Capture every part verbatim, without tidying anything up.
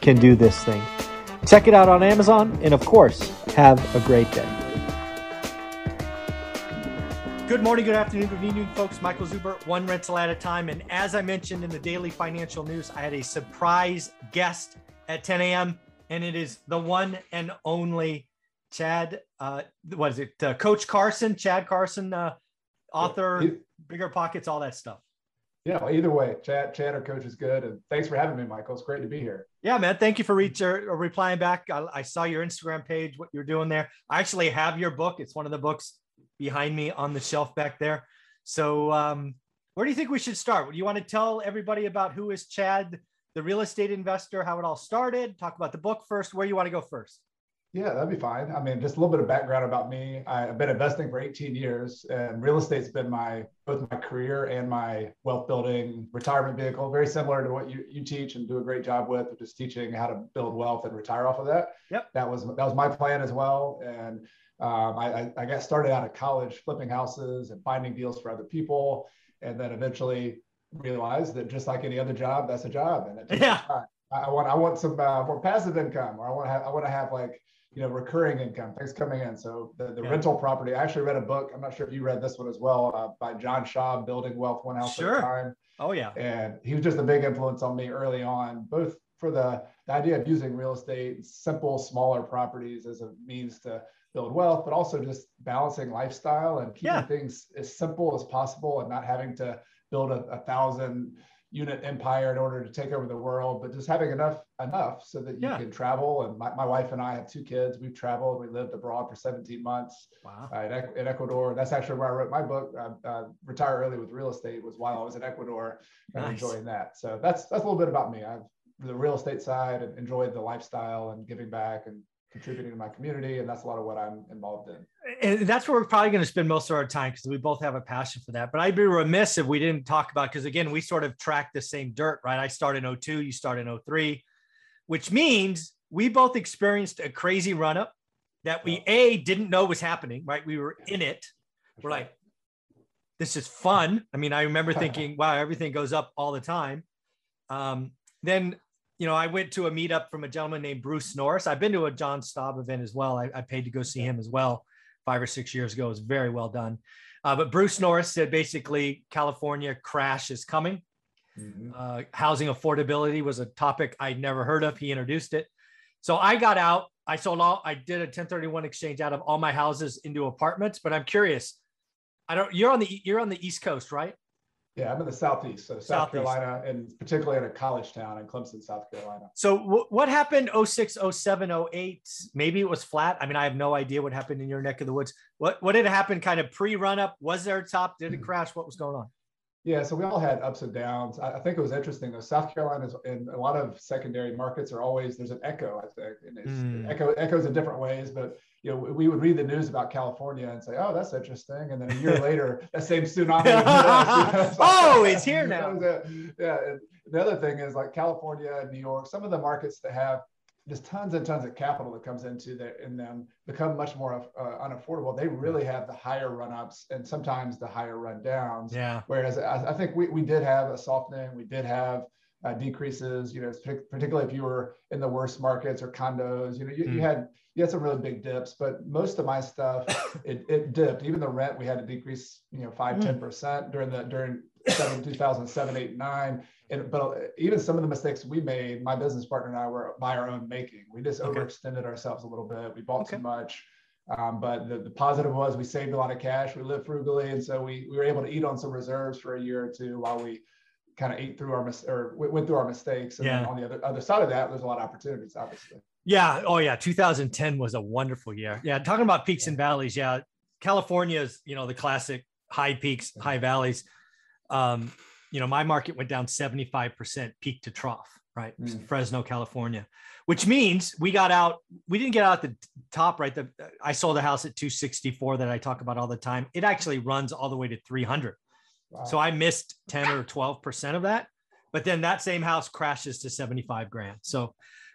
can do this thing. Check it out on Amazon, and of course, have a great day. Good morning, good afternoon, good evening, folks. Michael Zuber, One Rental at a Time. And as I mentioned in the daily financial news, I had a surprise guest at ten a.m. and it is the one and only Chad, uh, what is it? Uh, Coach Carson, Chad Carson, uh, author, yeah. Bigger Pockets, all that stuff. Yeah, well, either way, Chad, Chad or Coach is good. And thanks for having me, Michael. It's great to be here. Yeah, man. Thank you for reach, uh, replying back. I, I saw your Instagram page, what you're doing there. I actually have your book. It's one of the books behind me on the shelf back there. So um, where do you think we should start? You want to tell everybody about who is Chad, the real estate investor, how it all started, talk about the book first, where you want to go first? Yeah, that'd be fine. I mean, just a little bit of background about me. I've been investing for eighteen years and real estate's been my, both my career and my wealth building retirement vehicle, very similar to what you, you teach and do a great job with, just teaching how to build wealth and retire off of that. Yep. That was, that was my plan as well. And Um, I, I got started out of college flipping houses and finding deals for other people, and then eventually realized that just like any other job, that's a job. And it takes yeah. time. I want I want some uh, more passive income, or I want to have, I want to have like you know recurring income, things coming in. So the, the yeah. rental property. I actually read a book. I'm not sure if you read this one as well, uh, by John Schaub, Building Wealth One House sure. at a Time. Oh yeah. And he was just a big influence on me early on, both for the, the idea of using real estate, simple, smaller properties as a means to build wealth, but also just balancing lifestyle and keeping yeah. things as simple as possible and not having to build a, a thousand unit empire in order to take over the world, but just having enough enough so that you yeah. can travel. And my, my wife and I have two kids. We've traveled. We lived abroad for seventeen months wow. uh, in, in Ecuador. That's actually where I wrote my book, uh, uh, Retire Early with Real Estate, was while I was in Ecuador and nice. enjoying that. So that's, that's a little bit about me. I've the real estate side and enjoyed the lifestyle and giving back and contributing to my community. And that's a lot of what I'm involved in. And that's where we're probably going to spend most of our time because we both have a passion for that. But I'd be remiss if we didn't talk about, because again, we sort of track the same dirt, right? I started in oh two, you started in oh three, which means we both experienced a crazy run up that we A, didn't know was happening, right? We were in it. We're like, this is fun. I mean, I remember thinking, wow, everything goes up all the time. Um, then you know, I went to a meetup from a gentleman named Bruce Norris. I've been to a John Schaub event as well. I, I paid to go see him as well five or six years ago. It was very well done. Uh, but Bruce Norris said basically California crash is coming. Mm-hmm. Uh, housing affordability was a topic I'd never heard of. He introduced it. So I got out. I sold all, I did a ten thirty-one exchange out of all my houses into apartments. But I'm curious. I don't, you're on the, you're on the East Coast, right? Yeah, I'm in the Southeast, so South Southeast. Carolina, and particularly in a college town in Clemson, South Carolina. So w- what happened oh six, oh seven, oh eight? Maybe it was flat. I mean, I have no idea what happened in your neck of the woods. What what did happen kind of pre-run-up? Was there a top? Did it crash? What was going on? Yeah, so we all had ups and downs. I, I think it was interesting, though. South Carolina's and a lot of secondary markets are always, there's an echo, I think. And it's, mm. it echo, echoes in different ways, but you know, we would read the news about California and say, "Oh, that's interesting," and then a year later, that same tsunami. You know, it's like, oh, it's here now. Yeah. And the other thing is like California and New York. Some of the markets that have just tons and tons of capital that comes into that in them become much more uh, unaffordable. They really have the higher run-ups and sometimes the higher rundowns. Yeah. Whereas I, I think we we did have a softening. We did have. Uh, decreases, you know, particularly if you were in the worst markets or condos, you know, you, mm. you had you had some really big dips, but most of my stuff, it, it dipped. Even the rent, we had to decrease, you know, five, mm. ten percent during the, during seven, two thousand seven, eight, nine. And, but even some of the mistakes we made, my business partner and I were by our own making. We just okay. overextended ourselves a little bit. We bought okay. too much. Um, but the, the positive was we saved a lot of cash. We lived frugally. And so we, we were able to eat on some reserves for a year or two while we kind of ate through our mis- or went through our mistakes. And yeah. then on the other other side of that, there's a lot of opportunities, obviously. Yeah. Oh yeah. two thousand ten was a wonderful year. Yeah. Talking about peaks yeah. and valleys. Yeah. California's, you know, the classic high peaks, high valleys. Um, you know, my market went down seventy-five percent peak to trough, right? Mm. Fresno, California, which means we got out, we didn't get out the top, right? The, I sold a house at two sixty-four that I talk about all the time. It actually runs all the way to three hundred. Wow. So I missed ten or twelve percent of that, but then that same house crashes to seventy-five grand. So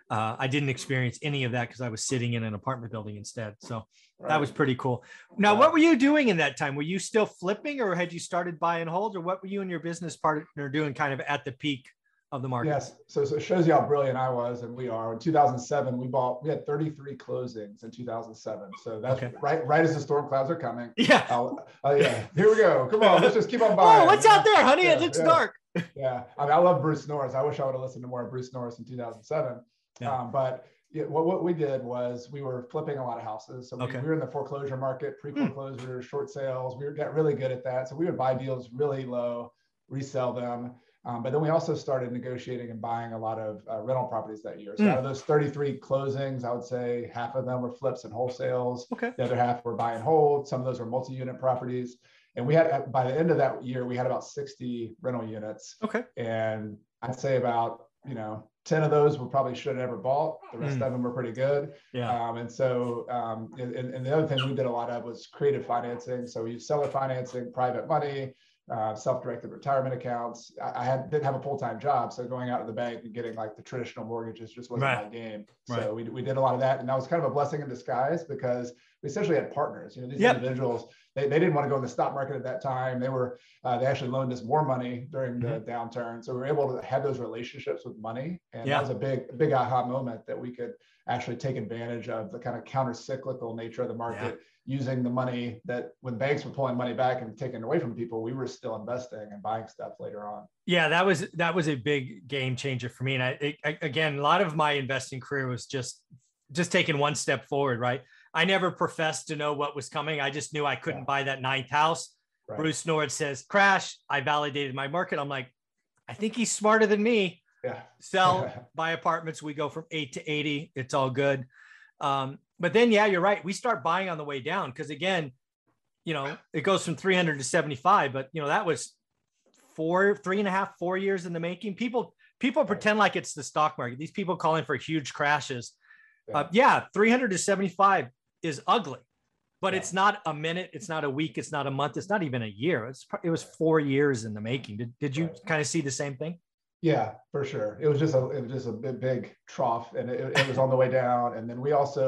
uh, I didn't experience any of that because I was sitting in an apartment building instead. So right. That was pretty cool. Now, wow. What were you doing in that time? Were you still flipping, or had you started buy and hold, or what were you and your business partner doing kind of at the peak of the market? Yes. So, so it shows you how brilliant I was and we are. In two thousand seven, we bought, we had thirty-three closings in two thousand seven. So that's okay. right right as the storm clouds are coming. Yeah. Uh, uh, yeah. Here we go. Come on. Let's just keep on buying. Oh, what's out there, honey? Yeah, it looks yeah. dark. Yeah. I mean, I love Bruce Norris. I wish I would have listened to more of Bruce Norris in two thousand seven. Yeah. Um, but yeah, what, what we did was we were flipping a lot of houses. So we, okay. we were in the foreclosure market, pre-foreclosure, mm. short sales. We got really good at that. So we would buy deals really low, resell them. Um, but then we also started negotiating and buying a lot of uh, rental properties that year. So mm. out of those thirty-three closings, I would say half of them were flips and wholesales. Okay. The other half were buy and hold. Some of those were multi-unit properties. And we had, by the end of that year, we had about sixty rental units. Okay. And I'd say about, you know, ten of those we probably should have never bought. The rest mm. of them were pretty good. Yeah. Um, and so, um, and, and the other thing we did a lot of was creative financing. So we used seller financing, private money, Uh, self-directed retirement accounts. I, I had, didn't have a full-time job, so going out to the bank and getting like the traditional mortgages just wasn't right. my game. Right. So we, we did a lot of that, and that was kind of a blessing in disguise because we essentially had partners. You know, these yep. individuals, they, they didn't want to go in the stock market at that time. They were uh, they actually loaned us more money during the mm-hmm. downturn, so we were able to have those relationships with money, and yeah. that was a big big aha moment that we could actually take advantage of the kind of counter-cyclical nature of the market. Yeah. Using the money that when banks were pulling money back and taking it away from people, we were still investing and buying stuff later on. Yeah, that was that was a big game changer for me. And I, it, I again, a lot of my investing career was just just taking one step forward, right? I never professed to know what was coming. I just knew I couldn't yeah. buy that ninth house. Right. Bruce Norris says crash. I validated my market. I'm like, I think he's smarter than me. Yeah. Sell, yeah. buy apartments. We go from eight to eighty. It's all good. Um, But then, yeah, you're right. We start buying on the way down because, again, you know, it goes from three hundred to seventy-five. But, you know, that was four, three and a half, four years in the making. People people pretend like it's the stock market. These people calling for huge crashes. Yeah, uh, yeah three hundred to seventy-five is ugly, but yeah. it's not a minute. It's not a week. It's not a month. It's not even a year. It's, it was four years in the making. Did, did you right. kind of see the same thing? Yeah, for sure. It was just a it was just a big, big trough, and it, it was on the way down. And then we also...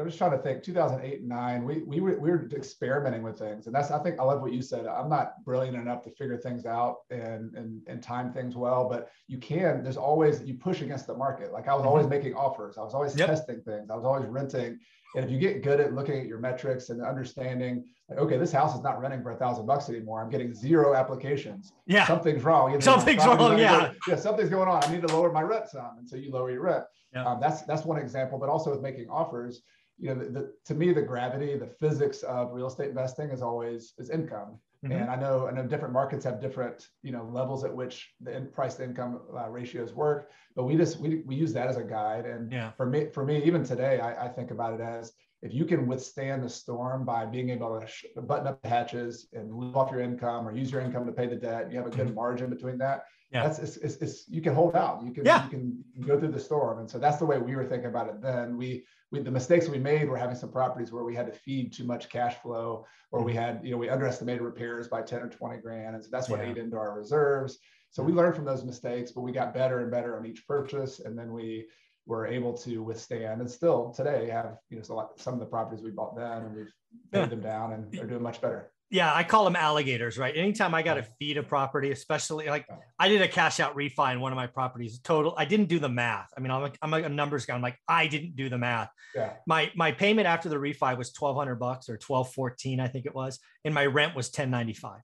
I was trying to think two thousand eight and nine, we, we, were, we were experimenting with things. And that's, I think I love what you said. I'm not brilliant enough to figure things out and, and, and time things well, but you can, there's always, you push against the market. Like I was always making offers. I was always yep. testing things. I was always renting. And if you get good at looking at your metrics and understanding, like, okay, this house is not renting for a thousand bucks anymore. I'm getting zero applications. Yeah. Something's wrong. You know, something's wrong. Yeah. Going, yeah. Something's going on. I need to lower my rent some. And so you lower your rent. Yep. Um, that's, that's one example, but also with making offers, you know, the, the, to me, the gravity, the physics of real estate investing is always is income. Mm-hmm. And I know, I know different markets have different, you know, levels at which the in, price to income uh, ratios work, but we just, we, we use that as a guide. And yeah. for me, for me, even today, I, I think about it as if you can withstand the storm by being able to sh- button up the hatches and live off your income or use your income to pay the debt, you have a good mm-hmm. margin between that. Yeah. That's it's, it's, it's, you can hold out, you can, yeah. you can go through the storm. And so that's the way we were thinking about it then. We, we, the mistakes we made were having some properties where we had to feed too much cash flow, or we had, you know, we underestimated repairs by ten or twenty grand. And so that's what yeah. ate into our reserves. So we learned from those mistakes, but we got better and better on each purchase. And then we were able to withstand and still today have, you know, so like some of the properties we bought then and we've paid yeah. them down and they're doing much better. Yeah, I call them alligators, right? Anytime I got to feed a property, especially like I did a cash out refi in one of my properties total. I didn't do the math. I mean, I'm like, I'm like a numbers guy. I'm like, I didn't do the math. Yeah. My, my payment after the refi was twelve hundred bucks or twelve fourteen, I think it was. And my rent was ten ninety-five.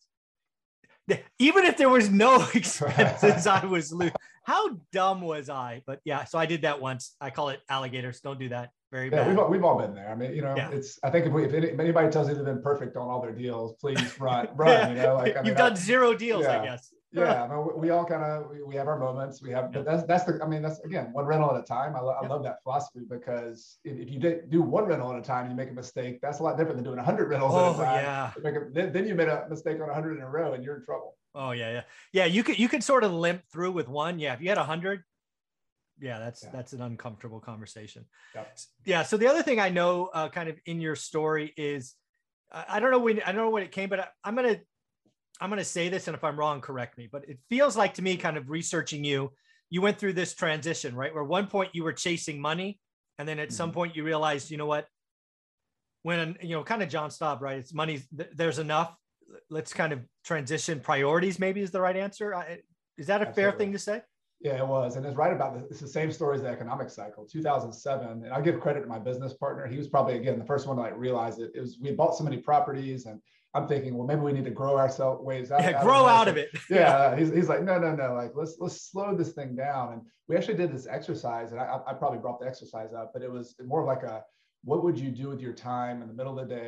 Even if there was no expenses, I was losing. How dumb was I? But yeah, so I did that once. I call it alligators. Don't do that. Very yeah, bad. We've all, we've all been there. I mean, you know, yeah. it's, I think if, we, if, any, if anybody tells you they've been perfect on all their deals, please run, run, you know, like, I mean, you've done I, zero deals, yeah. I guess. Yeah, I mean, we, we all kind of, we, we have our moments. We have, but that's, that's the, I mean, that's, again, one rental at a time. I, lo- I love that philosophy, because if, if you did, do one rental at a time, you make a mistake. That's a lot different than doing one hundred rentals oh, at a time. Yeah. You make a, then, then you made a mistake on one hundred in a row and you're in trouble. Oh, yeah, yeah. Yeah, you could, you could sort of limp through with one. Yeah, if you had one hundred, yeah, that's, yeah. that's an uncomfortable conversation. Yep. Yeah, so the other thing I know uh, kind of in your story is, I don't know when, I don't know when it came, but I, I'm going to, I'm going to say this, and if I'm wrong, correct me, but it feels like to me, kind of researching you, you went through this transition, right? Where one point you were chasing money. And then at mm-hmm. some point you realized, you know what, when, you know, kind of John Schaub, right? It's money. Th- there's enough. Let's kind of transition priorities. Maybe is the right answer. I, is that a Absolutely. fair thing to say? Yeah, it was. And it's right about this. It's the same story as the economic cycle, two thousand seven. And I'll give credit to my business partner. He was probably, again, the first one to like realize it. It was, we bought so many properties, and I'm thinking, well, maybe we need to grow ourselves ways out. Yeah, out grow of out of it. Yeah. he's, he's like, no, no, no. Like, let's, let's slow this thing down. And we actually did this exercise, and I, I probably brought the exercise up, but it was more of like a, what would you do with your time in the middle of the day?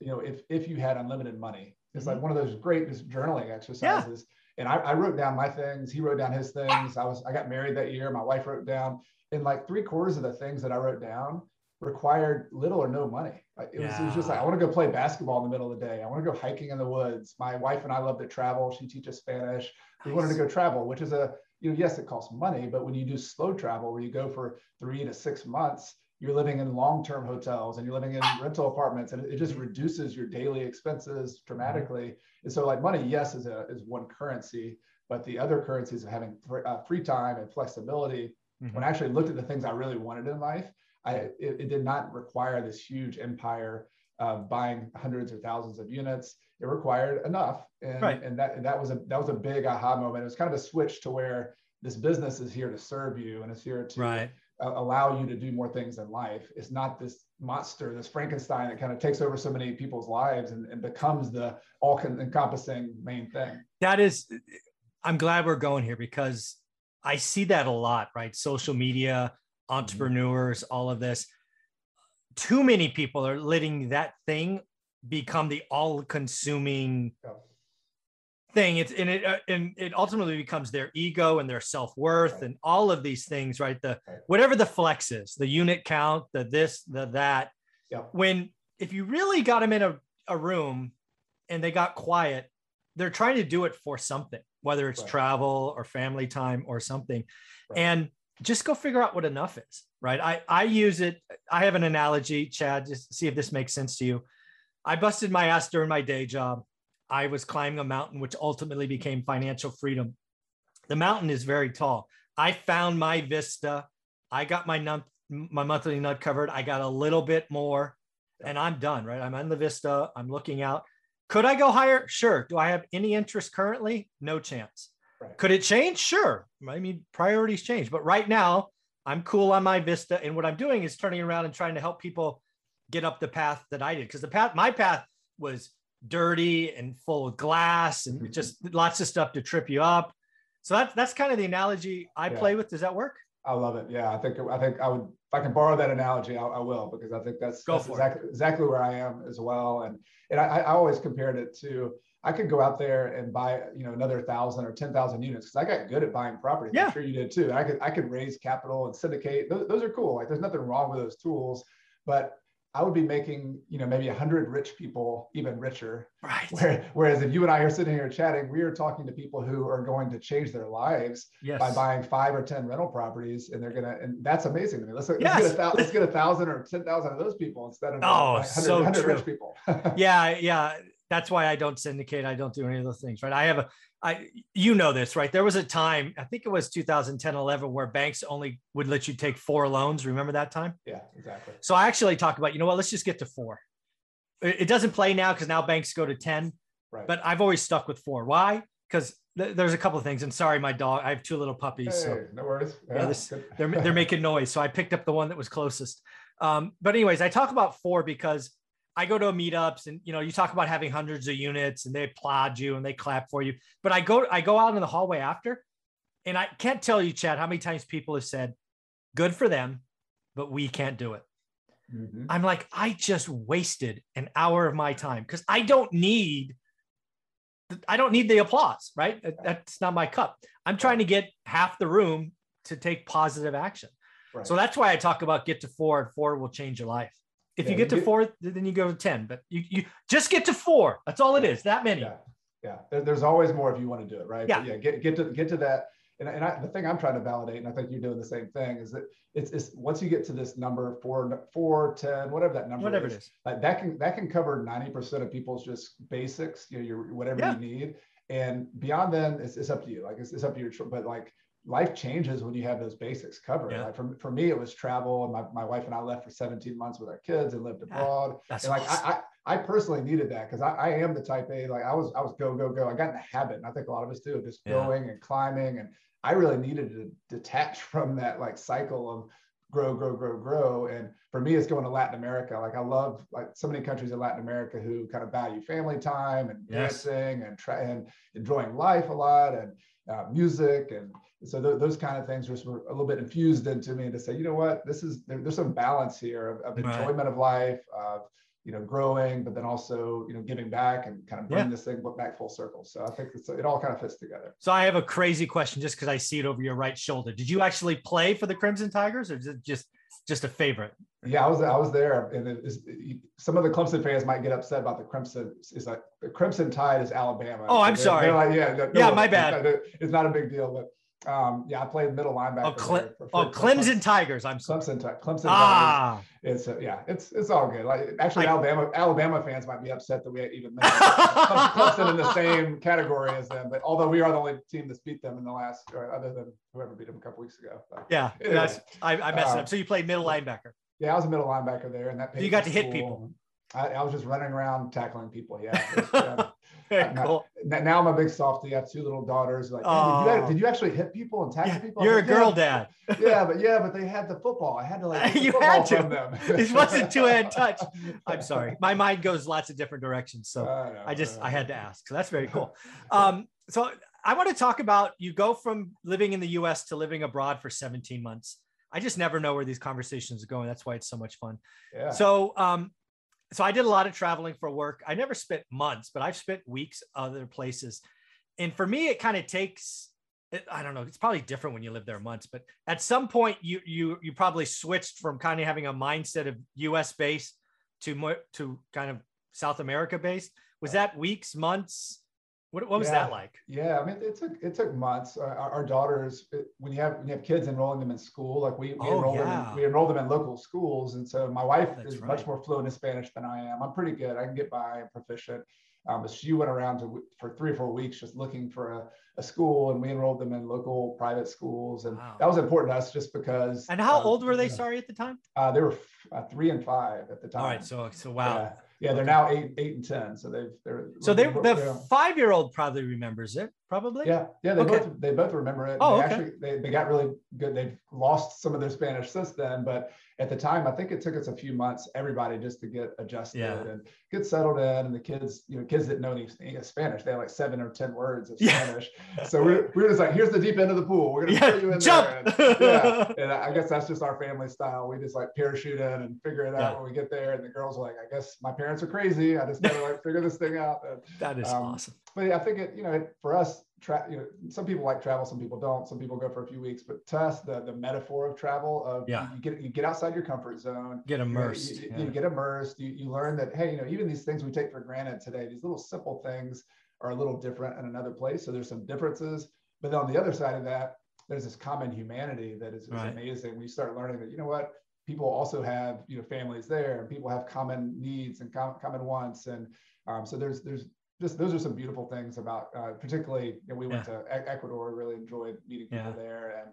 You know, if, if you had unlimited money, it's mm-hmm. like one of those great just journaling exercises. Yeah. And I, I wrote down my things. He wrote down his things. I was I got married that year. My wife wrote down, and like three quarters of the things that I wrote down required little or no money. Like it, yeah. was, it was just like, I want to go play basketball in the middle of the day. I want to go hiking in the woods. My wife and I love to travel. She teaches Spanish. Nice. We wanted to go travel, which is a, you know, yes, it costs money, but when you do slow travel, where you go for three to six months, you're living in long-term hotels and you're living in rental apartments, and it just reduces your daily expenses dramatically. Mm-hmm. And so like money, yes, is a, is one currency, but the other currencies of having th- uh, free time and flexibility. Mm-hmm. When I actually looked at the things I really wanted in life, I, it, it did not require this huge empire of buying hundreds or thousands of units. It required enough. And, right. and that, and that was a, that was a big aha moment. It was kind of a switch to where this business is here to serve you, and it's here to, right. allow you to do more things in life. It's not this monster, this Frankenstein that kind of takes over so many people's lives and, and becomes the all-encompassing main thing. That is, I'm glad we're going here, because I see that a lot, right? Social media, entrepreneurs, all of this. Too many people are letting that thing become the all-consuming yeah. thing. It's and it uh, and it ultimately becomes their ego and their self-worth, right. and all of these things, right? The right. whatever the flex is, the unit count, the this, the that. Yep. When if you really got them in a, a room and they got quiet, they're trying to do it for something, whether it's right. travel or family time or something. Right. And just go figure out what enough is, right? I, I use it. I have an analogy, Chad, just see if this makes sense to you. I busted my ass during my day job. I was climbing a mountain, which ultimately became financial freedom. The mountain is very tall. I found my vista. I got my nut, my monthly nut covered. I got a little bit more, and I'm done, right? I'm on the vista. I'm looking out. Could I go higher? Sure. Do I have any interest currently? No chance. Right. Could it change? Sure. I mean, priorities change. But right now, I'm cool on my vista. And what I'm doing is turning around and trying to help people get up the path that I did. Because the path, my path was dirty and full of glass and just lots of stuff to trip you up. So that's, that's kind of the analogy I yeah. play with. Does that work? I love it. Yeah. I think, I think I would, if I can borrow that analogy, I, I will, because I think that's, that's exactly, exactly where I am as well. And, and I, I always compared it to, I could go out there and buy, you know, another thousand or ten thousand units. Cause I got good at buying property. Yeah. I'm sure you did too. And I could, I could raise capital and syndicate. Those, those are cool. Like there's nothing wrong with those tools, but I would be making, you know, maybe a hundred rich people even richer. Right. Where, whereas if you and I are sitting here chatting, we are talking to people who are going to change their lives yes. by buying five or ten rental properties, and they're gonna, and that's amazing to me. Let's, yes. let's, get, a th- let's get a thousand or ten thousand of those people instead of oh, like one hundred, so one hundred rich people. yeah, yeah. That's why I don't syndicate. I don't do any of those things, right? I have a, I, you know this, right? There was a time, I think it was two thousand ten, eleven, where banks only would let you take four loans. Remember that time? Yeah, exactly. So I actually talk about, you know what, let's just get to four. It doesn't play now because now banks go to ten, right. but I've always stuck with four. Why? Because th- there's a couple of things. And sorry, my dog, I have two little puppies. Hey, so no worries. Yeah, yeah, this, they're, they're making noise. So I picked up the one that was closest. Um, but anyways, I talk about four because I go to meetups and, you know, you talk about having hundreds of units and they applaud you and they clap for you. But I go, I go out in the hallway after, and I can't tell you, Chad, how many times people have said, good for them, but we can't do it. Mm-hmm. I'm like, I just wasted an hour of my time because I don't need I don't need the applause, right? That's not my cup. I'm trying to get half the room to take positive action. Right. So that's why I talk about get to four, and four will change your life. If yeah, you get to you, four, then you go to ten, but you, you just get to four. That's all it is. That many. Yeah. yeah. There, there's always more if you want to do it. Right. Yeah. But yeah get, get to, get to that. And, and I, the thing I'm trying to validate, and I think you're doing the same thing, is that it's, it's once you get to this number four, four, ten, whatever that number whatever is, it is. Like that can, that can cover ninety percent of people's just basics, you know, your, whatever yeah. you need. And beyond then it's, it's up to you. Like it's, it's up to your, but like, life changes when you have those basics covered. Yeah. Like for, for me, it was travel. And my, my wife and I left for seventeen months with our kids and lived abroad. That's and like awesome. I, I, I personally needed that because I, I am the type A. Like I was, I was go, go, go. I got in the habit, and I think a lot of us do, of just yeah. going and climbing. And I really needed to detach from that like cycle of grow, grow, grow, grow. And for me, it's going to Latin America. Like I love like so many countries in Latin America who kind of value family time and yes. dancing and, tra- and enjoying life a lot and uh, music and. So th- those kind of things were a little bit infused into me to say, you know what, this is, there, there's some balance here of, of enjoyment right. of life, of, you know, growing, but then also, you know, giving back and kind of bringing yeah. this thing back full circle. So I think it's, it all kind of fits together. So I have a crazy question just because I see it over your right shoulder. Did you actually play for the Crimson Tigers or is it just, just a favorite? Yeah, I was I was there, and it is, some of the Clemson fans might get upset about the Crimson. It's like the Crimson Tide is Alabama. Oh, I'm they're, sorry. They're like, yeah, no, yeah, no, my it's bad. Not, it's not a big deal, but. Um, yeah, I played middle linebacker. Oh, Cle- for, for, oh Clemson Tigers. I'm sorry. Clemson, Clemson ah. Tigers. It's uh, yeah, it's it's all good. Like actually, I, Alabama Alabama fans might be upset that we even mentioned Clemson in the same category as them. But although we are the only team that's beat them in the last, or other than whoever beat them a couple weeks ago. But, yeah, anyway. that's, I, I messed uh, it up. So you played middle linebacker. Yeah, I was a middle linebacker there, and that so you got to cool. hit people. I, I was just running around tackling people. Yeah. Just, uh, Very cool. Not, now I'm a big softy. I have two little daughters. Like, oh. did, you, did you actually hit people and tackle yeah, people? You're like, a girl yeah. dad. Yeah, but yeah, but they had the football. I had to like you had to. From them. This wasn't two-hand touch. I'm sorry. My mind goes lots of different directions, so uh, no, I just no. I had to ask. So that's very cool. Um, so I want to talk about you go from living in the U S to living abroad for seventeen months. I just never know where these conversations are going. That's why it's so much fun. Yeah. So. Um, So I did a lot of traveling for work. I never spent months, but I've spent weeks other places. And for me, it kind of takes, I don't know, it's probably different when you live there months, but at some point you you you probably switched from kind of having a mindset of U S based to more, to kind of South America based. Was that weeks, months? What, what was yeah. that like? Yeah, I mean, it took it took months. Our, our daughters, it, when you have when you have kids, enrolling them in school, like we we oh, enroll yeah. them, in, we enroll them in local schools, and so my wife oh, is right. much more fluent in Spanish than I am. I'm pretty good. I can get by. I'm proficient. Um, but she went around to, for three or four weeks just looking for a, a school, and we enrolled them in local private schools, and wow. that was important to us just because. And how um, old were they? You know, sorry, at the time. Uh, they were f- uh, three and five at the time. All right. So so wow. Yeah. Yeah, they're now eight, eight and ten. So they've they're so they the yeah. five-year-old probably remembers it, probably. Yeah, yeah, they okay. both they both remember it. Oh, they okay. actually they, they got really good. They've lost some of their Spanish since then, but at the time, I think it took us a few months, everybody just to get adjusted yeah. and get settled in. And the kids, you know, kids didn't know any, any Spanish. They had like seven or ten words of yeah. Spanish. So we're we're just like, here's the deep end of the pool. We're gonna yeah, put you in jump. there. And, yeah. and I guess that's just our family style. We just like parachute in and figure it out yeah. when we get there. And the girls were like, I guess my parents are crazy. I just gotta like figure this thing out. And, that is um, awesome. But yeah, I think it, you know, it, for us, tra- you know, some people like travel, some people don't. Some people go for a few weeks. But to us, the, the metaphor of travel of yeah. you get you get outside your comfort zone, get immersed. You, you, yeah. you get immersed. You you learn that hey, you know, even these things we take for granted today, these little simple things are a little different in another place. So there's some differences. But then on the other side of that, there's this common humanity that is, is right. amazing. We start learning that you know what. People also have, you know, families there, and people have common needs and com- common wants, and um, so there's there's just those are some beautiful things about, uh, particularly, you know, we went yeah. to e- Ecuador. We really enjoyed meeting people yeah. there, and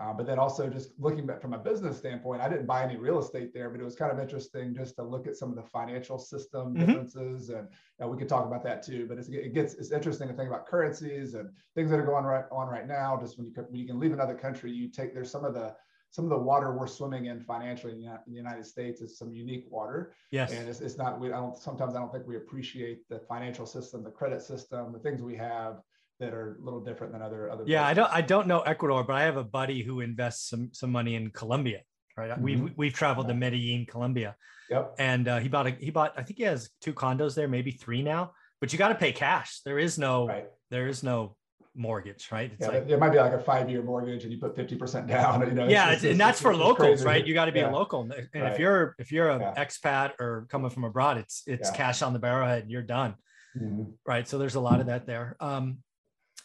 uh, but then also just looking back from a business standpoint, I didn't buy any real estate there, but it was kind of interesting just to look at some of the financial system mm-hmm. differences, and you know, we could talk about that too. But it's, it gets it's interesting to think about currencies and things that are going right on right now. Just when you when you can leave another country, you take there's some of the Some of the water we're swimming in financially in the United States is some unique water. Yes. And it's, it's not, we I don't, sometimes I don't think we appreciate the financial system, the credit system, the things we have that are a little different than other, other. Yeah. Places. I don't, I don't know Ecuador, but I have a buddy who invests some, some money in Colombia, right? Mm-hmm. We, we've traveled to Medellin, Colombia. Yep. And uh, he bought, a, he bought, I think he has two condos there, maybe three now. but you got to pay cash. There is no, right. there is no mortgage, right? It's yeah, like, there might be like a five-year mortgage and you put fifty percent down. You know, yeah. It's, it's, and it's, that's it's, for it's locals, crazy. Right? You got to be yeah. a local. And right. if you're, if you're an yeah. expat or coming from abroad, it's, it's yeah. cash on the barrelhead, you're done. Mm-hmm. Right. So there's a lot of that there. Um,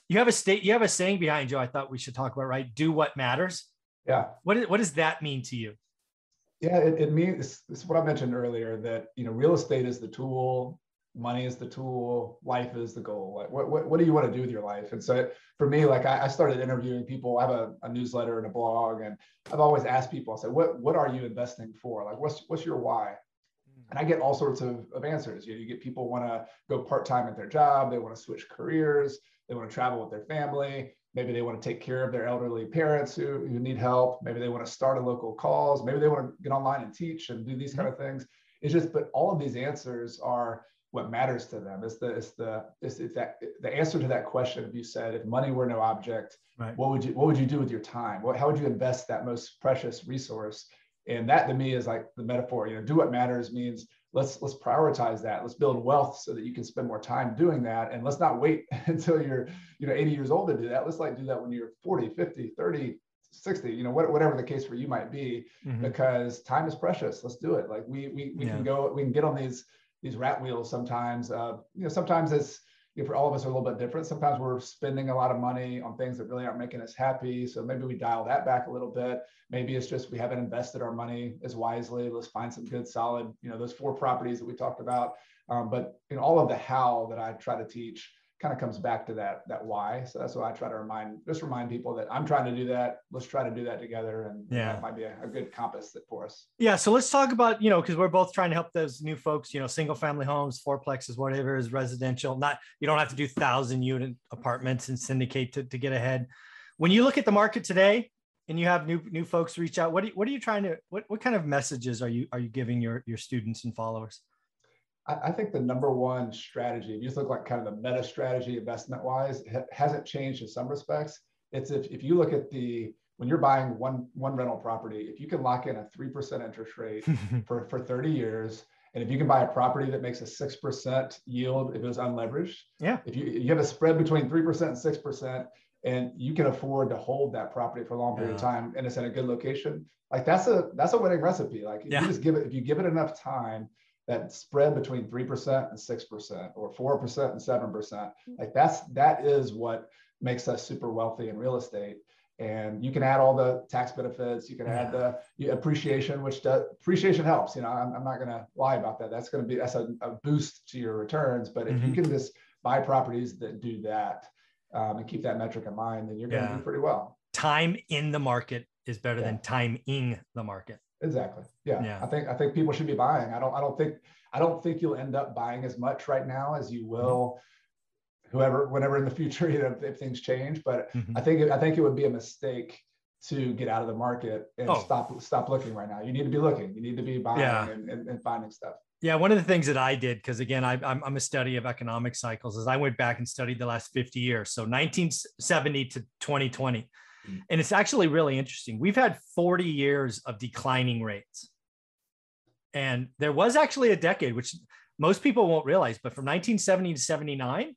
you have a state, you have a saying behind you. I thought we should talk about, right? Do what matters. Yeah. What is, what does that mean to you? Yeah, it, it means it's what I mentioned earlier that, you know, real estate is the tool, money is the tool, life is the goal. Like, what, what, what do you want to do with your life? And so it, for me, like I, I started interviewing people. I have a, a newsletter and a blog, and I've always asked people, I said, what, what are you investing for? Like, what's, what's your why? And I get all sorts of, of answers. You know, you get people want to go part-time at their job. They want to switch careers. They want to travel with their family. Maybe they want to take care of their elderly parents who, who need help. Maybe they want to start a local cause. Maybe they want to get online and teach and do these kind of things. It's just, but all of these answers are what matters to them. It's the, it's the, it's, it's that, the answer to that question. If you said, if money were no object, right. what would you, what would you do with your time? What, how would you invest that most precious resource? And that to me is like the metaphor, you know, do what matters means let's, let's prioritize that. Let's build wealth so that you can spend more time doing that. And let's not wait until you're, you know, eighty years old to do that. Let's like do that when you're forty, fifty, thirty, sixty, you know, what, whatever the case for you might be, mm-hmm. because time is precious. Let's do it. Like we, we, we yeah. can go, we can get on these, these rat wheels sometimes, uh, you know, sometimes it's, you know, for all of us are a little bit different. Sometimes we're spending a lot of money on things that really aren't making us happy. So maybe we dial that back a little bit. Maybe it's just we haven't invested our money as wisely. Let's find some good, solid, you know, those four properties that we talked about. Um, but in all of the how that I try to teach kind of comes back to that, that why. So that's why I try to remind, just remind people that I'm trying to do that. Let's try to do that together. And yeah. that might be a, a good compass that for us. Yeah. So let's talk about, you know, cause we're both trying to help those new folks, you know, single family homes, fourplexes, whatever is residential, not, you don't have to do thousand unit apartments and syndicate to, to get ahead. When you look at the market today and you have new, new folks reach out, what do you, what are you trying to, what, what kind of messages are you, are you giving your, your students and followers? I think the number one strategy, if you just look like kind of the meta strategy investment wise, ha- hasn't changed in some respects. It's if, if you look at the, when you're buying one, one rental property, if you can lock in a three percent interest rate for, for thirty years, and if you can buy a property that makes a six percent yield, if it was unleveraged, yeah. if you, you have a spread between three percent and six percent, and you can afford to hold that property for a long period yeah. of time, and it's in a good location, like that's a, that's a winning recipe. Like if yeah. you just give it, if you give it enough time, that spread between three percent and six percent or four percent and seven percent, like that's, that is what makes us super wealthy in real estate. And you can add all the tax benefits, you can yeah. add the appreciation, which does, appreciation helps, you know, I'm, I'm not gonna lie about that. That's gonna be, that's a, a boost to your returns. But if mm-hmm. you can just buy properties that do that um, and keep that metric in mind, then you're gonna yeah. do pretty well. Time in the market is better yeah. than timing the market. Exactly. Yeah. yeah. I think, I think people should be buying. I don't, I don't think, I don't think you'll end up buying as much right now as you will, mm-hmm. whoever, whenever in the future, you know, if, if things change, but mm-hmm. I think, it, I think it would be a mistake to get out of the market and oh. stop, stop looking right now. You need to be looking, you need to be buying yeah. and, and, and finding stuff. Yeah. One of the things that I did, cause again, I, I'm, I'm a study of economic cycles, is I went back and studied the last fifty years. So nineteen seventy to twenty twenty. And it's actually really interesting. We've had forty years of declining rates. And there was actually a decade, which most people won't realize, but from nineteen seventy to seventy-nine,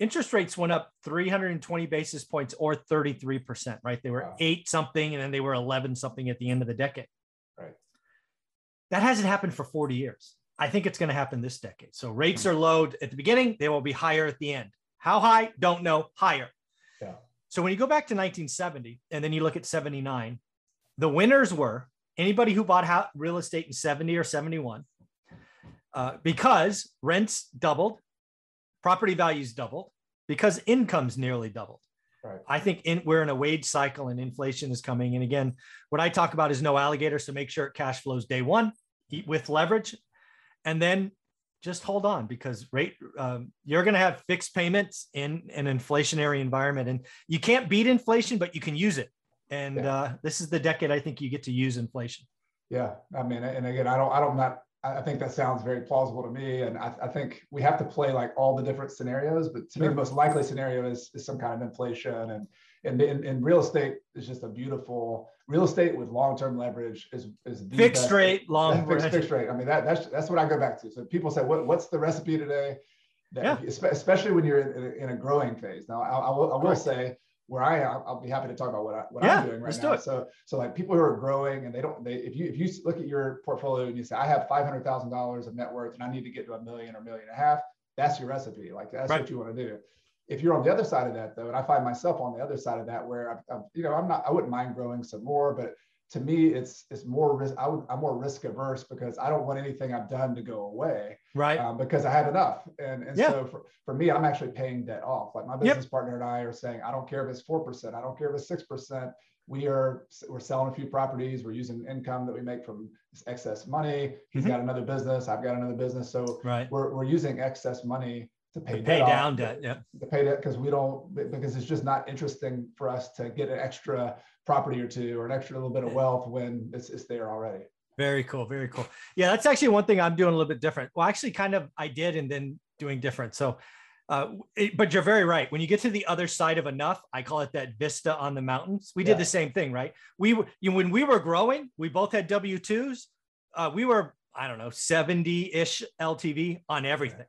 interest rates went up three hundred twenty basis points or thirty-three percent, right? They were wow. eight something, and then they were eleven something at the end of the decade. Right. That hasn't happened for forty years. I think it's going to happen this decade. So rates are low at the beginning. They will be higher at the end. How high? Don't know. Higher. Yeah. So when you go back to nineteen seventy and then you look at seventy-nine, the winners were anybody who bought real estate in seventy or seventy-one, uh, because rents doubled, property values doubled, because incomes nearly doubled. Right. I think in, we're in a wage cycle and inflation is coming. And again, what I talk about is no alligator. So make sure it cash flows day one, eat with leverage, and then just hold on, because rate um, you're going to have fixed payments in an inflationary environment, and you can't beat inflation, but you can use it. And yeah. uh, this is the decade I think you get to use inflation. Yeah, I mean, and again, I don't, I don't not, I think that sounds very plausible to me, and I, I think we have to play like all the different scenarios. But to sure. me, the most likely scenario is, is some kind of inflation, and and in, in real estate is just a beautiful real estate with long-term leverage is is the fixed best. rate long fixed, fixed rate. I mean that that's that's what I go back to. So people say, what what's the recipe today? That, yeah. Especially when you're in, in a growing phase. Now, I, I will, I will say where I am, I'll be happy to talk about what, I, what yeah, I'm doing right let's now. Do it. So, so like people who are growing and they don't, they, if you, if you look at your portfolio and you say, I have five hundred thousand dollars of net worth and I need to get to a million or million and a half, that's your recipe. Like that's right. what you want to do. If you're on the other side of that though, and I find myself on the other side of that where I, I, you know, I'm not, I wouldn't mind growing some more, but to me, it's it's more risk. I would, I'm more risk averse because I don't want anything I've done to go away, right? Um, because I had enough, and and yeah. so for, for me, I'm actually paying debt off. Like my business yep. partner and I are saying, I don't care if it's four percent, I don't care if it's six percent. We are we're selling a few properties. We're using income that we make from excess money. He's mm-hmm. got another business. I've got another business. So right. we're we're using excess money to pay, to pay down debt, yeah. To pay debt because we don't because it's just not interesting for us to get an extra property or two or an extra little bit of wealth when it's it's there already. Very cool, very cool. Yeah, that's actually one thing I'm doing a little bit different. Well, actually, kind of I did, and then doing different. So, uh, it, but you're very right. When you get to the other side of enough, I call it that vista on the mountains. We did yeah. the same thing, right? We were you know, when we were growing, we both had W twos. Uh, we were I don't know seventy-ish L T V on everything. Yeah.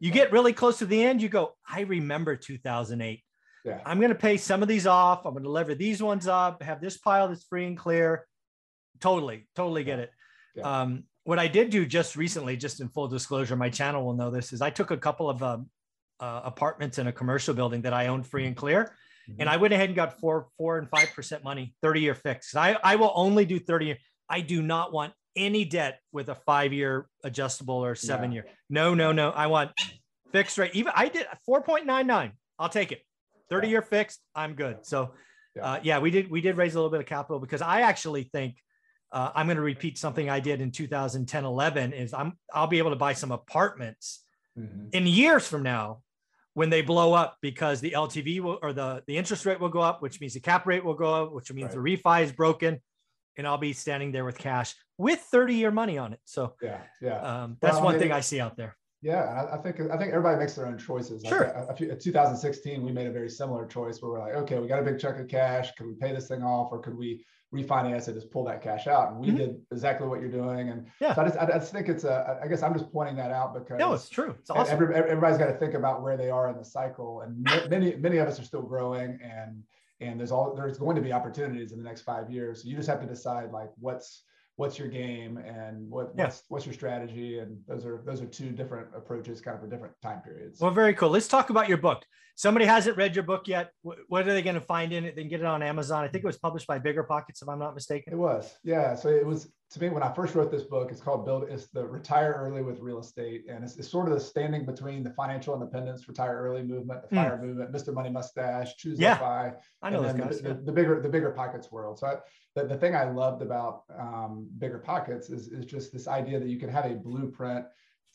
You get really close to the end, you go, I remember two thousand eight. Yeah. I'm going to pay some of these off. I'm going to lever these ones up, have this pile that's free and clear. Totally, totally get it. Yeah. Um, what I did do just recently, just in full disclosure, my channel will know this, is I took a couple of um, uh, apartments in a commercial building that I owned free and clear. Mm-hmm. And I went ahead and got four, four and five percent money, thirty year fixed. I, I will only do thirty year. I do not want any debt with a five-year adjustable or seven-year. Yeah. No, no, no. I want fixed rate. Even I did four point nine nine. I'll take it. thirty-year yeah. fixed. I'm good. So, yeah. Uh, yeah, we did we did raise a little bit of capital because I actually think uh, I'm going to repeat something I did in two thousand ten, eleven. Is I'm I'll be able to buy some apartments mm-hmm. in years from now when they blow up because the L T V will, or the the interest rate will go up, which means the cap rate will go up, which means right. the refi is broken. And I'll be standing there with cash with thirty year money on it. So yeah, yeah. Um, that's well, one I mean, thing I see out there. Yeah, I think I think everybody makes their own choices. Sure. Like, in two thousand sixteen, we made a very similar choice where we're like, okay, we got a big chunk of cash. Can we pay this thing off, or could we refinance and just pull that cash out? And we mm-hmm. did exactly what you're doing. And yeah, so I just I, I think it's a. I guess I'm just pointing that out because no, it's true. It's awesome. Every, everybody's got to think about where they are in the cycle, and many many of us are still growing and. And there's all there's going to be opportunities in the next five years. So you just have to decide like what's what's your game and what yeah. what's what's your strategy. And those are those are two different approaches, kind of for different time periods. Well, very cool. Let's talk about your book. Somebody hasn't read your book yet. What are they going to find in it? They can get it on Amazon. I think it was published by Bigger Pockets, if I'm not mistaken. It was, yeah. So it was to me when I first wrote this book. It's called Build. It's the Retire Early with Real Estate, and it's, it's sort of the standing between the financial independence, retire early movement, the FIRE mm. movement, Mister Money Mustache, ChooseFI, yeah. I know and those guys, the, yeah. the, the bigger the Bigger Pockets world. So I, the the thing I loved about um, Bigger Pockets is is just this idea that you can have a blueprint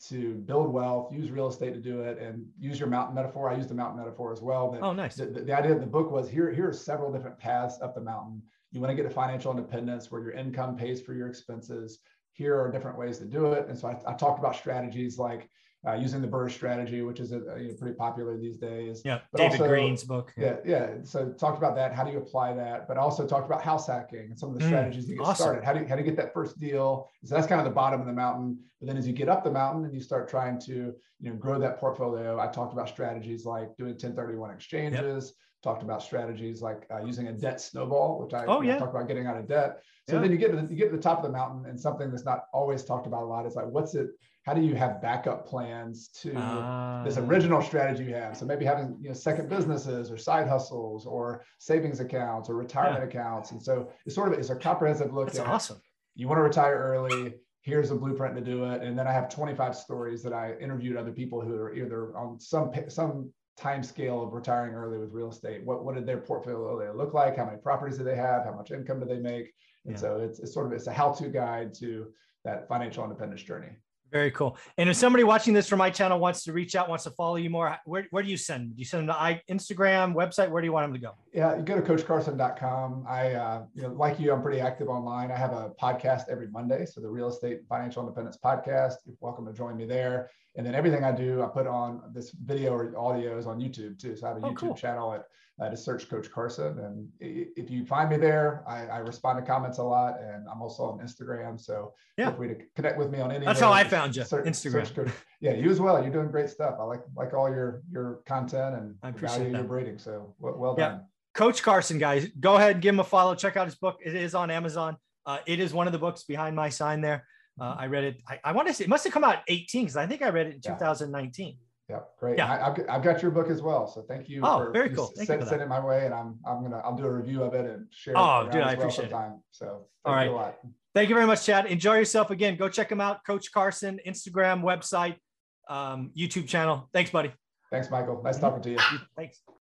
to build wealth, use real estate to do it, and use your mountain metaphor. I used the mountain metaphor as well. That, oh, nice. The, the idea of the book was here, here are several different paths up the mountain. You want to get to financial independence where your income pays for your expenses. Here are different ways to do it. And so I, I talked about strategies like uh, using the BRRRR strategy, which is a, a, you know, pretty popular these days. Yeah, but David also, Green's book. Yeah. yeah, yeah. So talked about that. How do you apply that? But also talked about house hacking and some of the mm, strategies to get awesome. started. How do you how do you get that first deal? So that's kind of the bottom of the mountain. But then as you get up the mountain and you start trying to you know grow that portfolio, I talked about strategies like doing ten thirty-one exchanges. Yep. Talked about strategies like uh, using a debt snowball, which I oh, yeah. know, talked about getting out of debt. So yeah. then you get, to the, you get to the top of the mountain, and something that's not always talked about a lot is like, what's it, how do you have backup plans to uh, this original strategy you have? So maybe having you know second businesses or side hustles or savings accounts or retirement yeah. accounts. And so it's sort of, it's a comprehensive look. That's at awesome. It. You want to retire early. Here's a blueprint to do it. And then I have twenty-five stories that I interviewed other people who are either on some, some, time scale of retiring early with real estate. What what did their portfolio look like? How many properties do they have? How much income do they make? And yeah. so it's, it's sort of it's a how-to guide to that financial independence journey. Very cool. And if somebody watching this from my channel wants to reach out, wants to follow you more, where, where do you send? Do you send them to Instagram, website? Where do you want them to go? Yeah, you go to coach carson dot com. I, uh, you know, like you, I'm pretty active online. I have a podcast every Monday. So the Real Estate Financial Independence Podcast, you're welcome to join me there. And then everything I do, I put on this video or audio is on YouTube too. So I have a oh, YouTube cool. channel at uh, just search Coach Carson. And if you find me there, I, I respond to comments a lot, and I'm also on Instagram. So yeah. feel free to connect with me on any. That's how I found you. Search, Instagram. Search Coach. Yeah, you as well. You're doing great stuff. I like like all your your content and I value that. Your breeding. So well, well yeah. done, Coach Carson, guys. Go ahead and give him a follow. Check out his book. It is on Amazon. Uh, it is one of the books behind my sign there. Uh, I read it. I, I want to say it must have come out eighteen because I think I read it in yeah. two thousand nineteen. Yep, great. Yeah. I, I've, got, I've got your book as well, so thank you. Oh, for, very cool. Thank send, you for send it my way, and I'm I'm gonna I'll do a review of it and share. Oh, it dude, I well appreciate sometime. It. So all right, a lot. Thank you very much, Chad. Enjoy yourself again. Go check him out, Coach Carson, Instagram, website, um, YouTube channel. Thanks, buddy. Thanks, Michael. Nice talking to you. Thanks.